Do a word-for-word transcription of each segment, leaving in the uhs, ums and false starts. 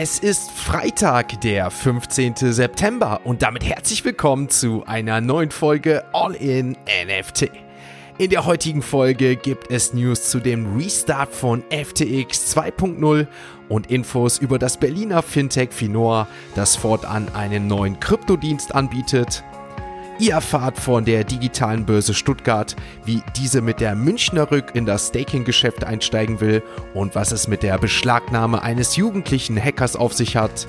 Es ist Freitag, der fünfzehnten September und damit herzlich willkommen zu einer neuen Folge All-In-N F T. In der heutigen Folge gibt es News zu dem Restart von F T X zwei Punkt null und Infos über das Berliner Fintech Finoa, das fortan einen neuen Kryptodienst anbietet. Ihr erfahrt von der digitalen Börse Stuttgart, wie diese mit der Münchner Rück in das Staking-Geschäft einsteigen will und was es mit der Beschlagnahme eines jugendlichen Hackers auf sich hat.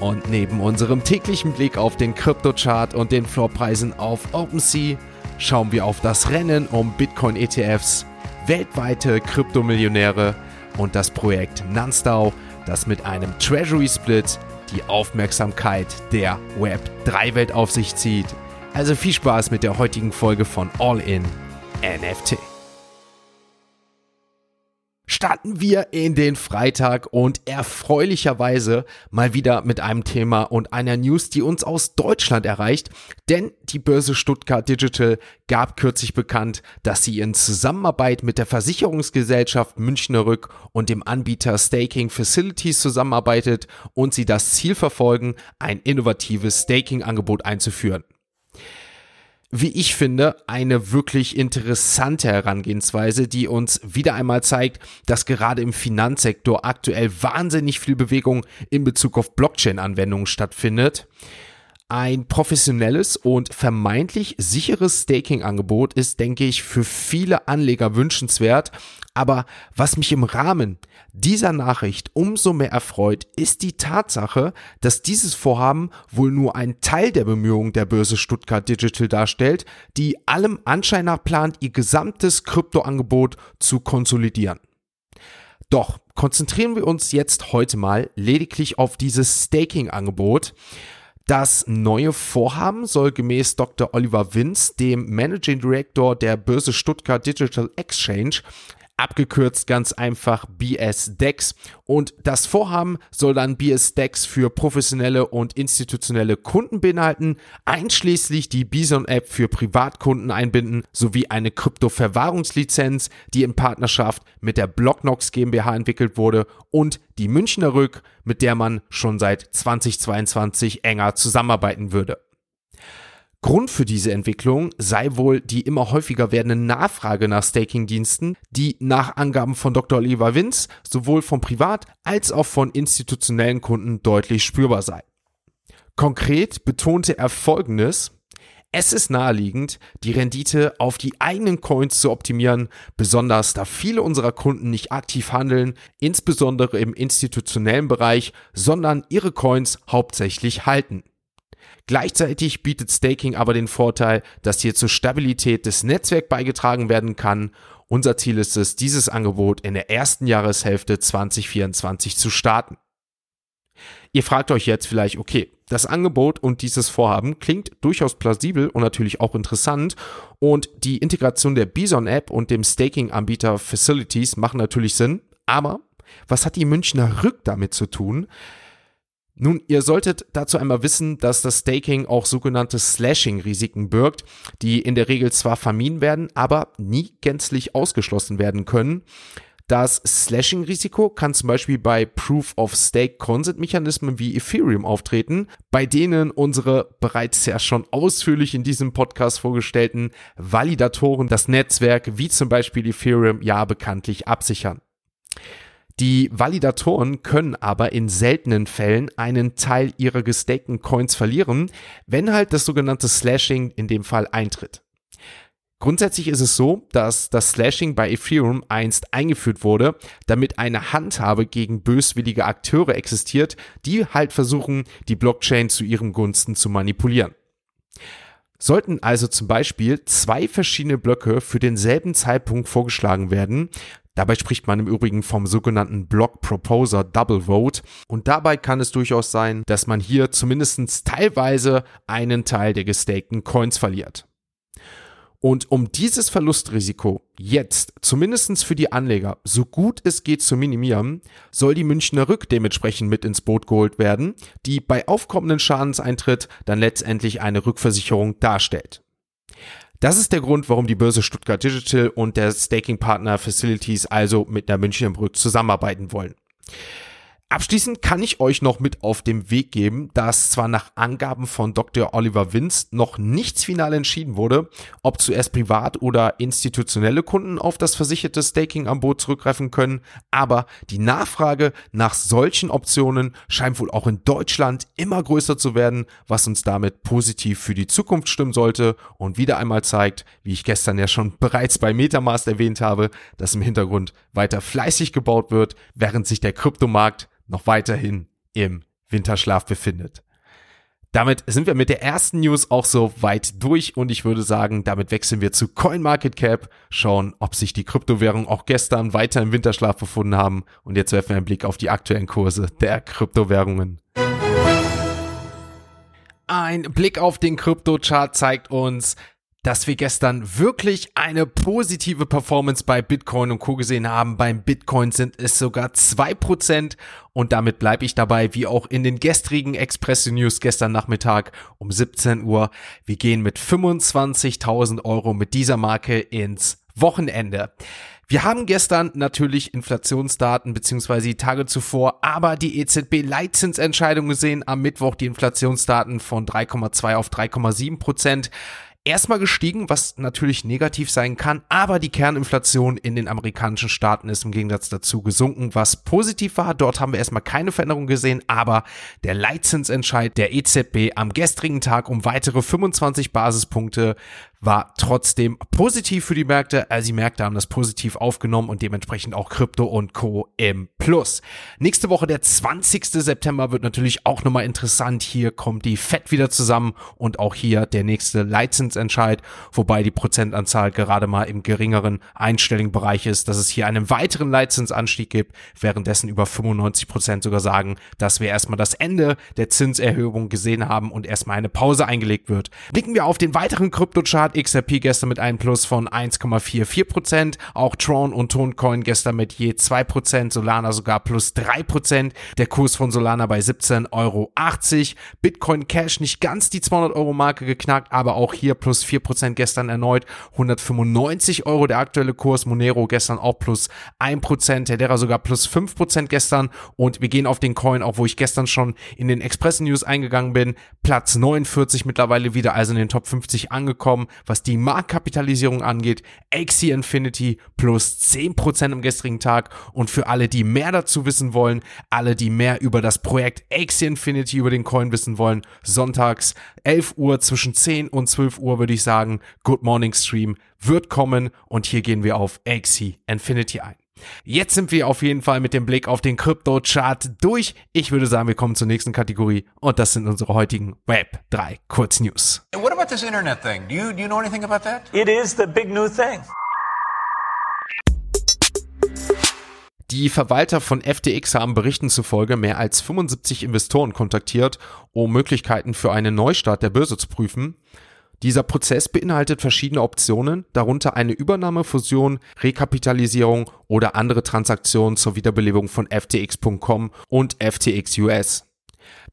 Und neben unserem täglichen Blick auf den Kryptochart und den Floorpreisen auf OpenSea schauen wir auf das Rennen um Bitcoin-E T Fs, weltweite Kryptomillionäre und das Projekt Nouns D A O, das mit einem Treasury-Split die Aufmerksamkeit der Web drei Welt auf sich zieht. Also viel Spaß mit der heutigen Folge von All-In-N F T. Starten wir in den Freitag und erfreulicherweise mal wieder mit einem Thema und einer News, die uns aus Deutschland erreicht. Denn die Börse Stuttgart Digital gab kürzlich bekannt, dass sie in Zusammenarbeit mit der Versicherungsgesellschaft Münchner Rück und dem Anbieter Staking Facilities zusammenarbeitet und sie das Ziel verfolgen, ein innovatives Staking-Angebot einzuführen. Wie ich finde, eine wirklich interessante Herangehensweise, die uns wieder einmal zeigt, dass gerade im Finanzsektor aktuell wahnsinnig viel Bewegung in Bezug auf Blockchain-Anwendungen stattfindet. Ein professionelles und vermeintlich sicheres Staking-Angebot ist, denke ich, für viele Anleger wünschenswert. Aber was mich im Rahmen dieser Nachricht umso mehr erfreut, ist die Tatsache, dass dieses Vorhaben wohl nur ein Teil der Bemühungen der Börse Stuttgart Digital darstellt, die allem Anschein nach plant, ihr gesamtes Kryptoangebot zu konsolidieren. Doch konzentrieren wir uns jetzt heute mal lediglich auf dieses Staking-Angebot. Das neue Vorhaben soll gemäß Doktor Oliver Vins, dem Managing Director der Börse Stuttgart Digital Exchange, abgekürzt ganz einfach B S Dex, und das Vorhaben soll dann B S Dex für professionelle und institutionelle Kunden beinhalten, einschließlich die Bison App für Privatkunden einbinden, sowie eine Krypto-Verwahrungslizenz, die in Partnerschaft mit der Blocknox GmbH entwickelt wurde, und die Münchner Rück, mit der man schon seit zweitausendzweiundzwanzig enger zusammenarbeiten würde. Grund für diese Entwicklung sei wohl die immer häufiger werdende Nachfrage nach Staking-Diensten, die nach Angaben von Doktor Oliver Vins sowohl von Privat- als auch von institutionellen Kunden deutlich spürbar sei. Konkret betonte er Folgendes: Es ist naheliegend, die Rendite auf die eigenen Coins zu optimieren, besonders da viele unserer Kunden nicht aktiv handeln, insbesondere im institutionellen Bereich, sondern ihre Coins hauptsächlich halten. Gleichzeitig bietet Staking aber den Vorteil, dass hier zur Stabilität des Netzwerks beigetragen werden kann. Unser Ziel ist es, dieses Angebot in der ersten Jahreshälfte zweitausendvierundzwanzig zu starten. Ihr fragt euch jetzt vielleicht, okay, das Angebot und dieses Vorhaben klingt durchaus plausibel und natürlich auch interessant, und die Integration der Bison App und dem Staking-Anbieter Facilities machen natürlich Sinn, aber was hat die Münchner Rück damit zu tun? Nun, ihr solltet dazu einmal wissen, dass das Staking auch sogenannte Slashing-Risiken birgt, die in der Regel zwar vermieden werden, aber nie gänzlich ausgeschlossen werden können. Das Slashing-Risiko kann zum Beispiel bei Proof-of-Stake-Consent-Mechanismen wie Ethereum auftreten, bei denen unsere bereits ja schon ausführlich in diesem Podcast vorgestellten Validatoren das Netzwerk wie zum Beispiel Ethereum ja bekanntlich absichern. Die Validatoren können aber in seltenen Fällen einen Teil ihrer gestakten Coins verlieren, wenn halt das sogenannte Slashing in dem Fall eintritt. Grundsätzlich ist es so, dass das Slashing bei Ethereum einst eingeführt wurde, damit eine Handhabe gegen böswillige Akteure existiert, die halt versuchen, die Blockchain zu ihren Gunsten zu manipulieren. Sollten also zum Beispiel zwei verschiedene Blöcke für denselben Zeitpunkt vorgeschlagen werden, dabei spricht man im Übrigen vom sogenannten Block Proposer Double Vote, und dabei kann es durchaus sein, dass man hier zumindest teilweise einen Teil der gestakten Coins verliert. Und um dieses Verlustrisiko jetzt zumindest für die Anleger so gut es geht zu minimieren, soll die Münchner Rück dementsprechend mit ins Boot geholt werden, die bei aufkommenden Schadenseintritt dann letztendlich eine Rückversicherung darstellt. Das ist der Grund, warum die Börse Stuttgart Digital und der Staking-Partner Facilities also mit der Münchner Rück zusammenarbeiten wollen. Abschließend kann ich euch noch mit auf den Weg geben, dass zwar nach Angaben von Doktor Oliver Vins noch nichts final entschieden wurde, ob zuerst privat oder institutionelle Kunden auf das versicherte Staking-Angebot zurückgreifen können, aber die Nachfrage nach solchen Optionen scheint wohl auch in Deutschland immer größer zu werden, was uns damit positiv für die Zukunft stimmen sollte und wieder einmal zeigt, wie ich gestern ja schon bereits bei MetaMask erwähnt habe, dass im Hintergrund weiter fleißig gebaut wird, während sich der Kryptomarkt noch weiterhin im Winterschlaf befindet. Damit sind wir mit der ersten News auch so weit durch und ich würde sagen, damit wechseln wir zu CoinMarketCap, schauen, ob sich die Kryptowährungen auch gestern weiter im Winterschlaf befunden haben und jetzt werfen wir einen Blick auf die aktuellen Kurse der Kryptowährungen. Ein Blick auf den Kryptochart zeigt uns, dass wir gestern wirklich eine positive Performance bei Bitcoin und Co. gesehen haben. Beim Bitcoin sind es sogar zwei Prozent und damit bleibe ich dabei, wie auch in den gestrigen Expresso News gestern Nachmittag um siebzehn Uhr. Wir gehen mit fünfundzwanzigtausend Euro mit dieser Marke ins Wochenende. Wir haben gestern natürlich Inflationsdaten beziehungsweise die Tage zuvor, aber die E Z B-Leitzinsentscheidung gesehen. Am Mittwoch die Inflationsdaten von drei Komma zwei auf drei Komma sieben Prozent. Erstmal gestiegen, was natürlich negativ sein kann, aber die Kerninflation in den amerikanischen Staaten ist im Gegensatz dazu gesunken, was positiv war. Dort haben wir erstmal keine Veränderung gesehen, aber der Leitzinsentscheid der E Z B am gestrigen Tag um weitere fünfundzwanzig Basispunkte war trotzdem positiv für die Märkte. Also die Märkte haben das positiv aufgenommen und dementsprechend auch Krypto und Co. im Plus. Nächste Woche, der zwanzigsten September, wird natürlich auch nochmal interessant. Hier kommt die Fed wieder zusammen und auch hier der nächste Leitzinsentscheid, wobei die Prozentanzahl gerade mal im geringeren einstelligen Bereich ist, dass es hier einen weiteren Leitzinsanstieg gibt, währenddessen über fünfundneunzig Prozent sogar sagen, dass wir erstmal das Ende der Zinserhöhung gesehen haben und erstmal eine Pause eingelegt wird. Blicken wir auf den weiteren Kryptochart. X R P gestern mit einem Plus von eins Komma vierundvierzig Prozent, auch Tron und Toncoin gestern mit je zwei Prozent, Solana sogar plus drei Prozent, der Kurs von Solana bei siebzehn Euro achtzig, Bitcoin Cash nicht ganz die zweihundert Euro Marke geknackt, aber auch hier plus vier Prozent gestern erneut, hundertfünfundneunzig Euro der aktuelle Kurs, Monero gestern auch plus ein Prozent, Hedera sogar plus fünf Prozent gestern und wir gehen auf den Coin, auch wo ich gestern schon in den Express News eingegangen bin, Platz neunundvierzig mittlerweile wieder, also in den Top fünfzig angekommen, was die Marktkapitalisierung angeht, Axie Infinity plus zehn Prozent am gestrigen Tag und für alle, die mehr dazu wissen wollen, alle, die mehr über das Projekt Axie Infinity, über den Coin wissen wollen, sonntags elf Uhr zwischen zehn und zwölf Uhr würde ich sagen, Good Morning Stream wird kommen und hier gehen wir auf Axie Infinity ein. Jetzt sind wir auf jeden Fall mit dem Blick auf den Krypto-Chart durch. Ich würde sagen, wir kommen zur nächsten Kategorie und das sind unsere heutigen Web drei Kurznews. What about this internet thing? Do you, do you know anything about that? It is the big new thing. Die Verwalter von F T X haben Berichten zufolge mehr als fünfundsiebzig Investoren kontaktiert, um Möglichkeiten für einen Neustart der Börse zu prüfen. Dieser Prozess beinhaltet verschiedene Optionen, darunter eine Übernahme, Fusion, Rekapitalisierung oder andere Transaktionen zur Wiederbelebung von F T X Punkt com und F T X U S.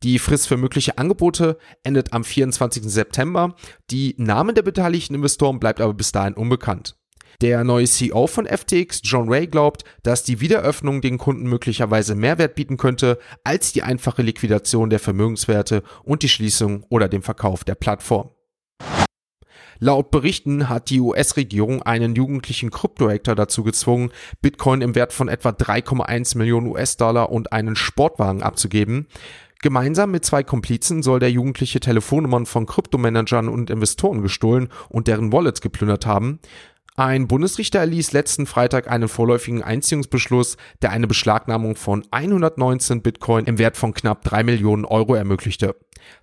Die Frist für mögliche Angebote endet am vierundzwanzigsten September. Die Namen der beteiligten Investoren bleibt aber bis dahin unbekannt. Der neue C E O von F T X, John Ray, glaubt, dass die Wiederöffnung den Kunden möglicherweise Mehrwert bieten könnte als die einfache Liquidation der Vermögenswerte und die Schließung oder den Verkauf der Plattform. Laut Berichten hat die U S-Regierung einen jugendlichen Krypto-Hacker dazu gezwungen, Bitcoin im Wert von etwa drei Komma eins Millionen U S Dollar und einen Sportwagen abzugeben. Gemeinsam mit zwei Komplizen soll der Jugendliche Telefonnummern von Kryptomanagern und Investoren gestohlen und deren Wallets geplündert haben. Ein Bundesrichter erließ letzten Freitag einen vorläufigen Einziehungsbeschluss, der eine Beschlagnahmung von hundertneunzehn Bitcoin im Wert von knapp drei Millionen Euro ermöglichte.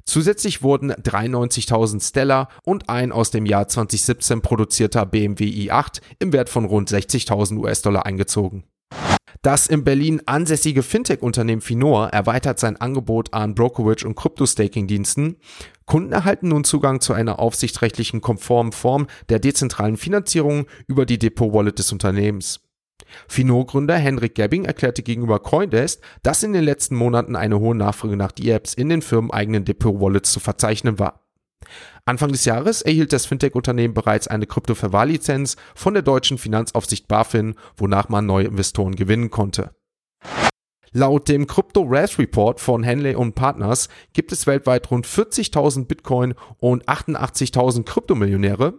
Zusätzlich wurden dreiundneunzigtausend Stellar und ein aus dem Jahr zweitausendsiebzehn produzierter B M W i acht im Wert von rund sechzigtausend U S Dollar eingezogen. Das in Berlin ansässige Fintech-Unternehmen Finoa erweitert sein Angebot an Brokerage- und Crypto-Staking-Diensten. Kunden erhalten nun Zugang zu einer aufsichtsrechtlichen konformen Form der dezentralen Finanzierung über die Depot-Wallet des Unternehmens. Finoa-Gründer Henrik Gebbing erklärte gegenüber Coindesk, dass in den letzten Monaten eine hohe Nachfrage nach E-Apps in den firmeneigenen Depot-Wallets zu verzeichnen war. Anfang des Jahres erhielt das Fintech-Unternehmen bereits eine Krypto-Verwahrlizenz von der deutschen Finanzaufsicht BaFin, wonach man neue Investoren gewinnen konnte. Laut dem Crypto Rash Report von Henley und Partners gibt es weltweit rund vierzigtausend Bitcoin und achtundachtzigtausend Kryptomillionäre.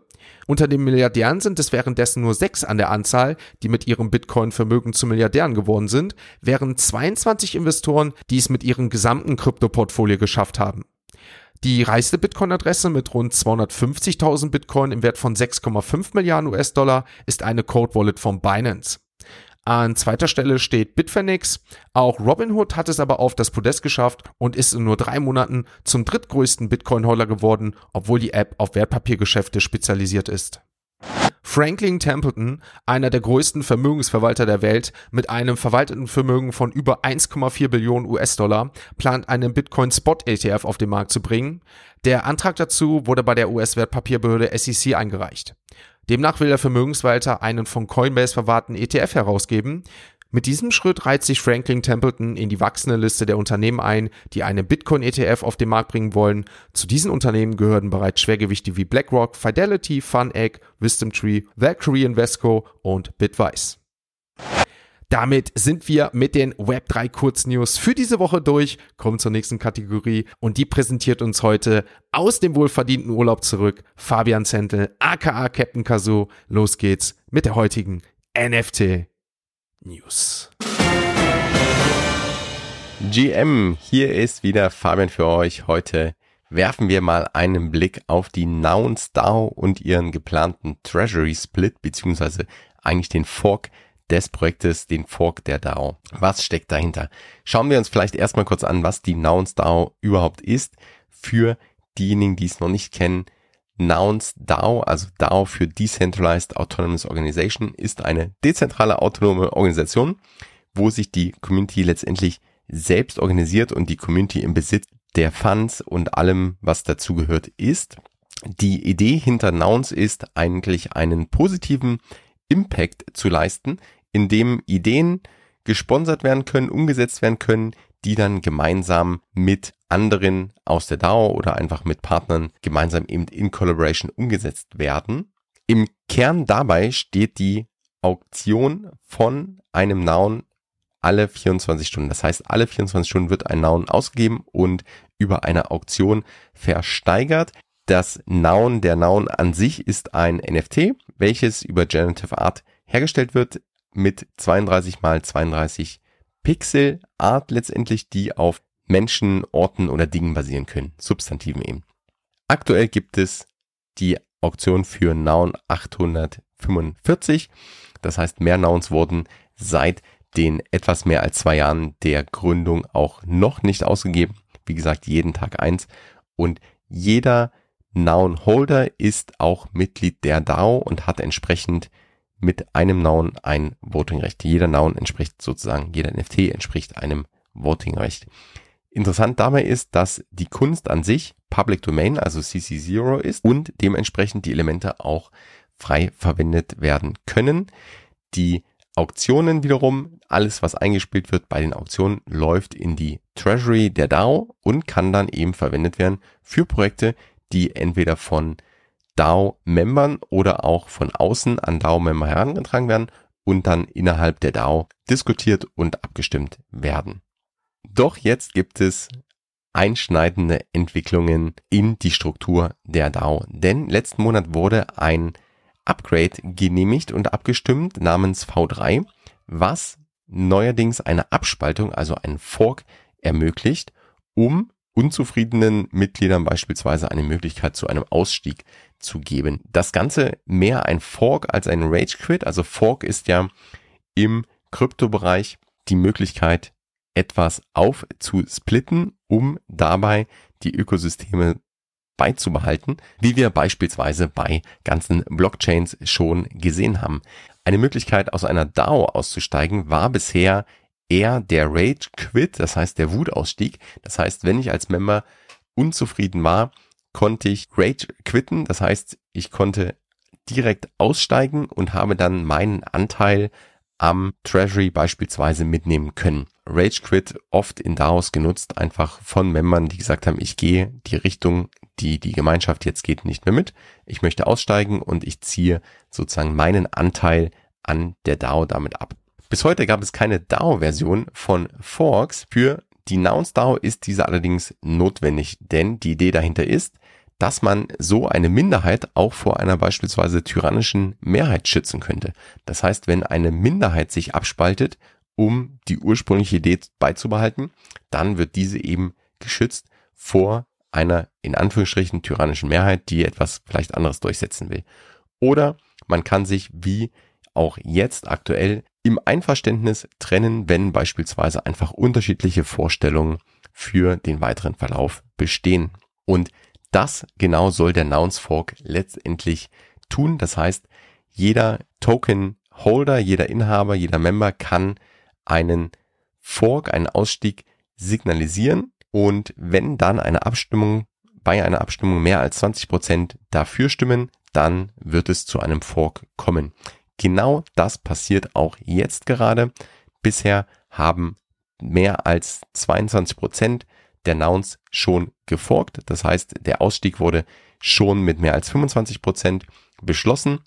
Unter den Milliardären sind es währenddessen nur sechs an der Anzahl, die mit ihrem Bitcoin-Vermögen zu Milliardären geworden sind, während zweiundzwanzig Investoren dies mit ihrem gesamten Kryptoportfolio geschafft haben. Die reichste Bitcoin-Adresse mit rund zweihundertfünfzigtausend Bitcoin im Wert von sechs Komma fünf Milliarden U S-Dollar ist eine Code-Wallet von Binance. An zweiter Stelle steht Bitfinex, auch Robinhood hat es aber auf das Podest geschafft und ist in nur drei Monaten zum drittgrößten Bitcoin-Holder geworden, obwohl die App auf Wertpapiergeschäfte spezialisiert ist. Franklin Templeton, einer der größten Vermögensverwalter der Welt mit einem verwalteten Vermögen von über eins Komma vier Billionen U S-Dollar, plant einen Bitcoin-Spot-E T F auf den Markt zu bringen. Der Antrag dazu wurde bei der U S-Wertpapierbehörde S E C eingereicht. Demnach will der Vermögensverwalter einen von Coinbase verwahrten E T F herausgeben. Mit diesem Schritt reiht sich Franklin Templeton in die wachsende Liste der Unternehmen ein, die einen Bitcoin-E T F auf den Markt bringen wollen. Zu diesen Unternehmen gehören bereits Schwergewichte wie BlackRock, Fidelity, Finoa, WisdomTree, Valkyrie, Invesco und Bitwise. Damit sind wir mit den Web drei Kurznews für diese Woche durch, kommen zur nächsten Kategorie und die präsentiert uns heute aus dem wohlverdienten Urlaub zurück Fabian Zentel, aka Captain Kazoo. Los geht's mit der heutigen N F T News. G M, hier ist wieder Fabian für euch. Heute werfen wir mal einen Blick auf die Nouns D A O und ihren geplanten Treasury Split, beziehungsweise eigentlich den Fork des Projektes, den Fork der D A O. Was steckt dahinter? Schauen wir uns vielleicht erstmal kurz an, was die Nouns D A O überhaupt ist. Für diejenigen, die es noch nicht kennen, Nouns D A O, also D A O für Decentralized Autonomous Organization, ist eine dezentrale autonome Organisation, wo sich die Community letztendlich selbst organisiert und die Community im Besitz der Funds und allem, was dazugehört, ist. Die Idee hinter Nouns ist eigentlich einen positiven Impact zu leisten, indem Ideen gesponsert werden können, umgesetzt werden können, die dann gemeinsam mit anderen aus der D A O oder einfach mit Partnern gemeinsam eben in Collaboration umgesetzt werden. Im Kern dabei steht die Auktion von einem Noun alle vierundzwanzig Stunden. Das heißt, alle vierundzwanzig Stunden wird ein Noun ausgegeben und über eine Auktion versteigert. Das Noun, der Noun an sich ist ein N F T, welches über Generative Art hergestellt wird mit zweiunddreißig mal zweiunddreißig Pixel Art letztendlich, die auf Menschen, Orten oder Dingen basieren können, Substantiven eben. Aktuell gibt es die Auktion für Noun achthundertfünfundvierzig, das heißt mehr Nouns wurden seit den etwas mehr als zwei Jahren der Gründung auch noch nicht ausgegeben. Wie gesagt, jeden Tag eins und jeder Noun Holder ist auch Mitglied der D A O und hat entsprechend mit einem Noun ein Votingrecht. Jeder Noun entspricht sozusagen, jeder N F T entspricht einem Votingrecht. Interessant dabei ist, dass die Kunst an sich Public Domain, also C C null ist und dementsprechend die Elemente auch frei verwendet werden können. Die Auktionen wiederum, alles was eingespielt wird bei den Auktionen, läuft in die Treasury der D A O und kann dann eben verwendet werden für Projekte, die entweder von D A O-Membern oder auch von außen an D A O-Member herangetragen werden und dann innerhalb der D A O diskutiert und abgestimmt werden. Doch jetzt gibt es einschneidende Entwicklungen in die Struktur der D A O, denn letzten Monat wurde ein Upgrade genehmigt und abgestimmt namens V drei, was neuerdings eine Abspaltung, also einen Fork, ermöglicht, um unzufriedenen Mitgliedern beispielsweise eine Möglichkeit zu einem Ausstieg zu geben. Das Ganze mehr ein Fork als ein Rage Quit. Also Fork ist ja im Kryptobereich die Möglichkeit, etwas aufzusplitten, um dabei die Ökosysteme beizubehalten, wie wir beispielsweise bei ganzen Blockchains schon gesehen haben. Eine Möglichkeit, aus einer D A O auszusteigen, war bisher eher der Rage Quit, das heißt der Wutausstieg. Das heißt, wenn ich als Member unzufrieden war, konnte ich Rage quitten. Das heißt, ich konnte direkt aussteigen und habe dann meinen Anteil am Treasury beispielsweise mitnehmen können. Rage Quit oft in D A Os genutzt, einfach von Membern, die gesagt haben, ich gehe die Richtung, die die Gemeinschaft jetzt geht, nicht mehr mit. Ich möchte aussteigen und ich ziehe sozusagen meinen Anteil an der D A O damit ab. Bis heute gab es keine D A O-Version von Forks. Für die Nouns D A O ist diese allerdings notwendig, denn die Idee dahinter ist, dass man so eine Minderheit auch vor einer beispielsweise tyrannischen Mehrheit schützen könnte. Das heißt, wenn eine Minderheit sich abspaltet, um die ursprüngliche Idee beizubehalten, dann wird diese eben geschützt vor einer in Anführungsstrichen tyrannischen Mehrheit, die etwas vielleicht anderes durchsetzen will. Oder man kann sich wie auch jetzt aktuell im Einverständnis trennen, wenn beispielsweise einfach unterschiedliche Vorstellungen für den weiteren Verlauf bestehen. Und das genau soll der Nouns Fork letztendlich tun. Das heißt, jeder Token-Holder, jeder Inhaber, jeder Member kann einen Fork, einen Ausstieg signalisieren. Und wenn dann eine Abstimmung, bei einer Abstimmung mehr als zwanzig Prozent dafür stimmen, dann wird es zu einem Fork kommen. Genau das passiert auch jetzt gerade. Bisher haben mehr als zweiundzwanzig Prozent der Nouns schon geforkt. Das heißt, der Ausstieg wurde schon mit mehr als fünfundzwanzig Prozent beschlossen.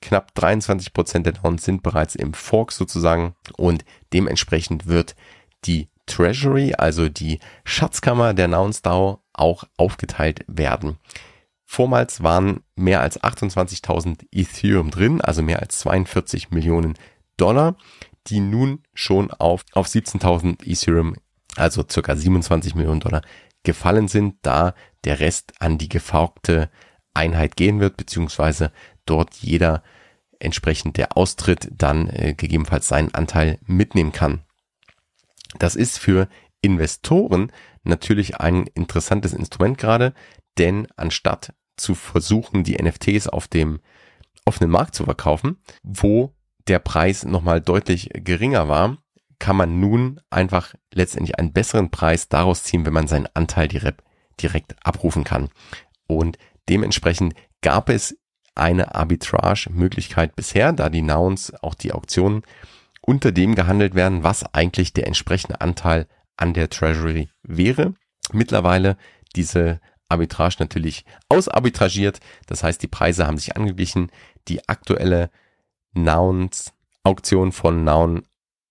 Knapp dreiundzwanzig Prozent der Nouns sind bereits im Fork sozusagen und dementsprechend wird die Treasury, also die Schatzkammer der Nouns D A O, auch aufgeteilt werden. Vormals waren mehr als achtundzwanzigtausend Ethereum drin, also mehr als zweiundvierzig Millionen Dollar, die nun schon auf, auf siebzehntausend Ethereum, also ca. siebenundzwanzig Millionen Dollar, gefallen sind, da der Rest an die geforkte Einheit gehen wird, beziehungsweise dort jeder entsprechend der Austritt dann äh, gegebenenfalls seinen Anteil mitnehmen kann. Das ist für Investoren natürlich ein interessantes Instrument gerade, denn anstatt zu versuchen, die N F Ts auf dem offenen Markt zu verkaufen, wo der Preis nochmal deutlich geringer war, kann man nun einfach letztendlich einen besseren Preis daraus ziehen, wenn man seinen Anteil direkt, direkt abrufen kann. Und dementsprechend gab es eine Arbitrage-Möglichkeit bisher, da die Nouns, auch die Auktionen, unter dem gehandelt werden, was eigentlich der entsprechende Anteil an der Treasury wäre. Mittlerweile diese Arbitrage natürlich ausarbitragiert, das heißt, die Preise haben sich angeglichen. Die aktuelle Nouns-Auktion von Noun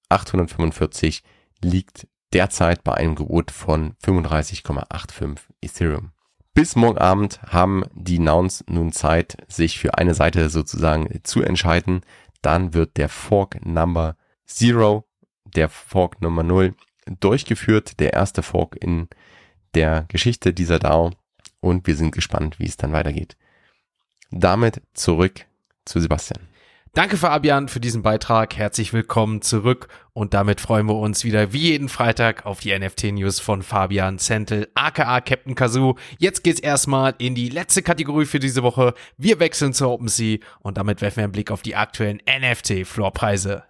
achthundertfünfundvierzig liegt derzeit bei einem Gebot von fünfunddreißig Komma fünfundachtzig Ethereum. Bis morgen Abend haben die Nouns nun Zeit, sich für eine Seite sozusagen zu entscheiden. Dann wird der Fork Number null, der Fork Nummer null durchgeführt, der erste Fork in der Geschichte dieser D A O und wir sind gespannt, wie es dann weitergeht. Damit zurück zu Sebastian. Danke Fabian für diesen Beitrag, herzlich willkommen zurück und damit freuen wir uns wieder wie jeden Freitag auf die N F T-News von Fabian Zentel, aka Captain Kazoo. Jetzt geht's erstmal in die letzte Kategorie für diese Woche, wir wechseln zu OpenSea und damit werfen wir einen Blick auf die aktuellen N F T-Floorpreise.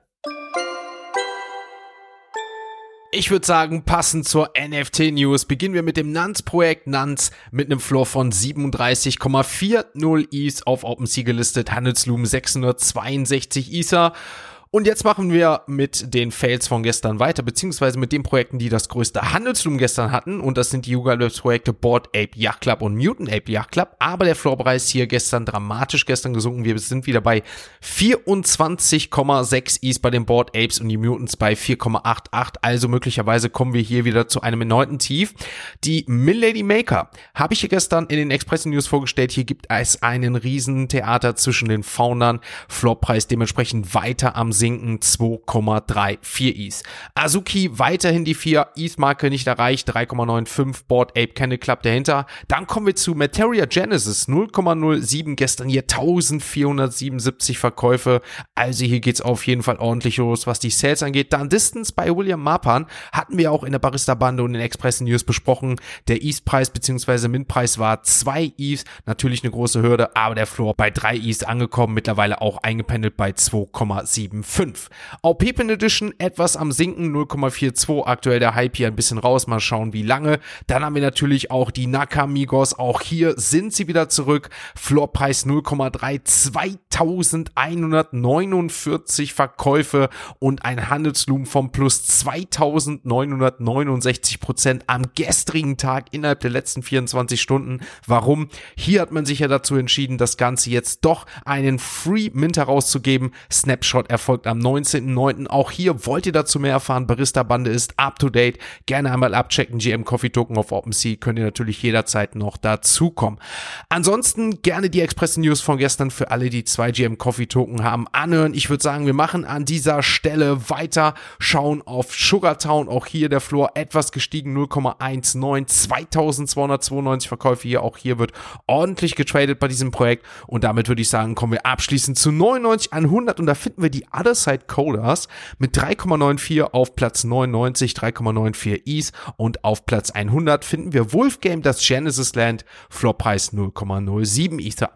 Ich würde sagen, passend zur N F T-News beginnen wir mit dem Nouns-Projekt Nouns mit einem Floor von siebenunddreißig Komma vierzig E T H auf OpenSea gelistet, Handelsvolumen sechshundertzweiundsechzig Ether. Und jetzt machen wir mit den Fails von gestern weiter, beziehungsweise mit den Projekten, die das größte Handelsvolumen gestern hatten. Und das sind die Yuga Labs Projekte Bored Ape Yacht Club und Mutant Ape Yacht Club. Aber der Floorpreis hier gestern dramatisch gestern gesunken. Wir sind wieder bei vierundzwanzig Komma sechs Is bei den Bored Apes und die Mutants bei vier Komma achtundachtzig. Also möglicherweise kommen wir hier wieder zu einem erneuten Tief. Die Milady Maker habe ich hier gestern in den Express News vorgestellt. Hier gibt es einen riesen Theater zwischen den Foundern. Floorpreis dementsprechend weiter am sinken zwei Komma vierunddreißig E T H. Azuki weiterhin die vier E T H-Marke nicht erreicht, drei Komma fünfundneunzig, Bored Ape Candle Club dahinter. Dann kommen wir zu Materia Genesis, null Komma null sieben, gestern hier eintausendvierhundertsiebenundsiebzig Verkäufe, also hier geht's auf jeden Fall ordentlich los, was die Sales angeht. Dann Distance bei William Mapan, hatten wir auch in der Barista-Bande und in den Express News besprochen, der E T H-Preis bzw. Mint-Preis war zwei E T H, natürlich eine große Hürde, aber der Floor bei drei E T H angekommen, mittlerweile auch eingependelt bei zwei Komma sieben fünf. Auch Pepin Edition etwas am sinken, null Komma zweiundvierzig, aktuell der Hype hier ein bisschen raus, mal schauen wie lange. Dann haben wir natürlich auch die Nakamigos, auch hier sind sie wieder zurück, Floorpreis null Komma drei, zweitausendeinhundertneunundvierzig Verkäufe und ein Handelsvolumen von plus zweitausendneunhundertneunundsechzig Prozent am gestrigen Tag innerhalb der letzten vierundzwanzig Stunden. Warum? Hier hat man sich ja dazu entschieden, das Ganze jetzt doch einen Free Mint herauszugeben, Snapshot erfolgt folgt am neunzehnten neunten Auch hier wollt ihr dazu mehr erfahren. Barista-Bande ist up to date. Gerne einmal abchecken. G M Coffee Token auf OpenSea könnt ihr natürlich jederzeit noch dazukommen. Ansonsten gerne die Express-News von gestern für alle, die zwei G M Coffee Token haben, anhören. Ich würde sagen, wir machen an dieser Stelle weiter. Schauen auf Sugartown. Auch hier der Floor etwas gestiegen. null Komma eins neun. zweitausendzweihundertzweiundneunzig Verkäufe hier. Auch hier wird ordentlich getradet bei diesem Projekt. Und damit würde ich sagen, kommen wir abschließend zu neunundneunzig an hundert. Und da finden wir die Other Side Coders mit drei Komma neun vier auf Platz neunundneunzig, drei Komma neun vier E T H. Und auf Platz hundert finden wir Wolfgame, das Genesis Land, Floppreis null Komma null sieben Ether.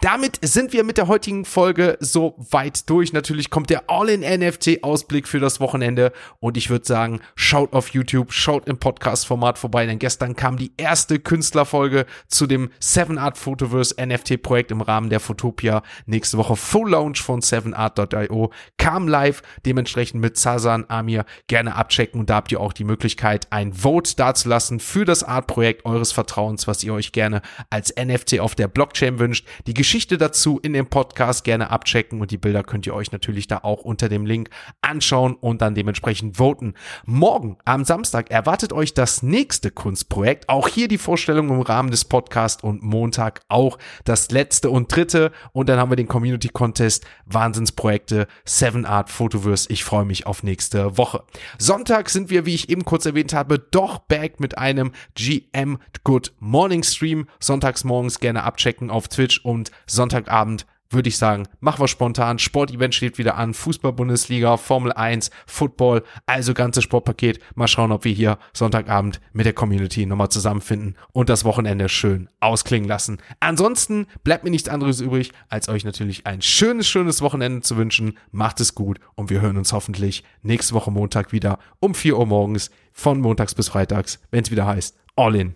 Damit sind wir mit der heutigen Folge so weit durch. Natürlich kommt der All-In-N F T-Ausblick für das Wochenende und ich würde sagen, schaut auf YouTube, schaut im Podcast-Format vorbei, denn gestern kam die erste Künstlerfolge zu dem seven Art Photoverse N F T-Projekt im Rahmen der Photopia. Nächste Woche Full-Launch von seven art dot io kam live, dementsprechend mit Sazan, Amir, gerne abchecken und da habt ihr auch die Möglichkeit, ein Vote dazulassen für das Art-Projekt eures Vertrauens, was ihr euch gerne als N F T auf der Blockchain wünscht. Die Geschichte dazu in dem Podcast gerne abchecken und die Bilder könnt ihr euch natürlich da auch unter dem Link anschauen und dann dementsprechend voten. Morgen am Samstag erwartet euch das nächste Kunstprojekt. Auch hier die Vorstellung im Rahmen des Podcasts und Montag auch das letzte und dritte. Und dann haben wir den Community Contest, Wahnsinnsprojekte, Seven Art Photoverse. Ich freue mich auf nächste Woche. Sonntag sind wir, wie ich eben kurz erwähnt habe, doch back mit einem G M Good Morning Stream. Sonntags morgens gerne abchecken auf Twitch und Sonntagabend würde ich sagen, machen wir spontan. Sportevent steht wieder an, Fußball-Bundesliga, Formel eins, Football, also ganzes Sportpaket. Mal schauen, ob wir hier Sonntagabend mit der Community nochmal zusammenfinden und das Wochenende schön ausklingen lassen. Ansonsten bleibt mir nichts anderes übrig, als euch natürlich ein schönes, schönes Wochenende zu wünschen. Macht es gut und wir hören uns hoffentlich nächste Woche Montag wieder um vier Uhr morgens von montags bis freitags, wenn es wieder heißt All in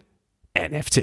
N F T.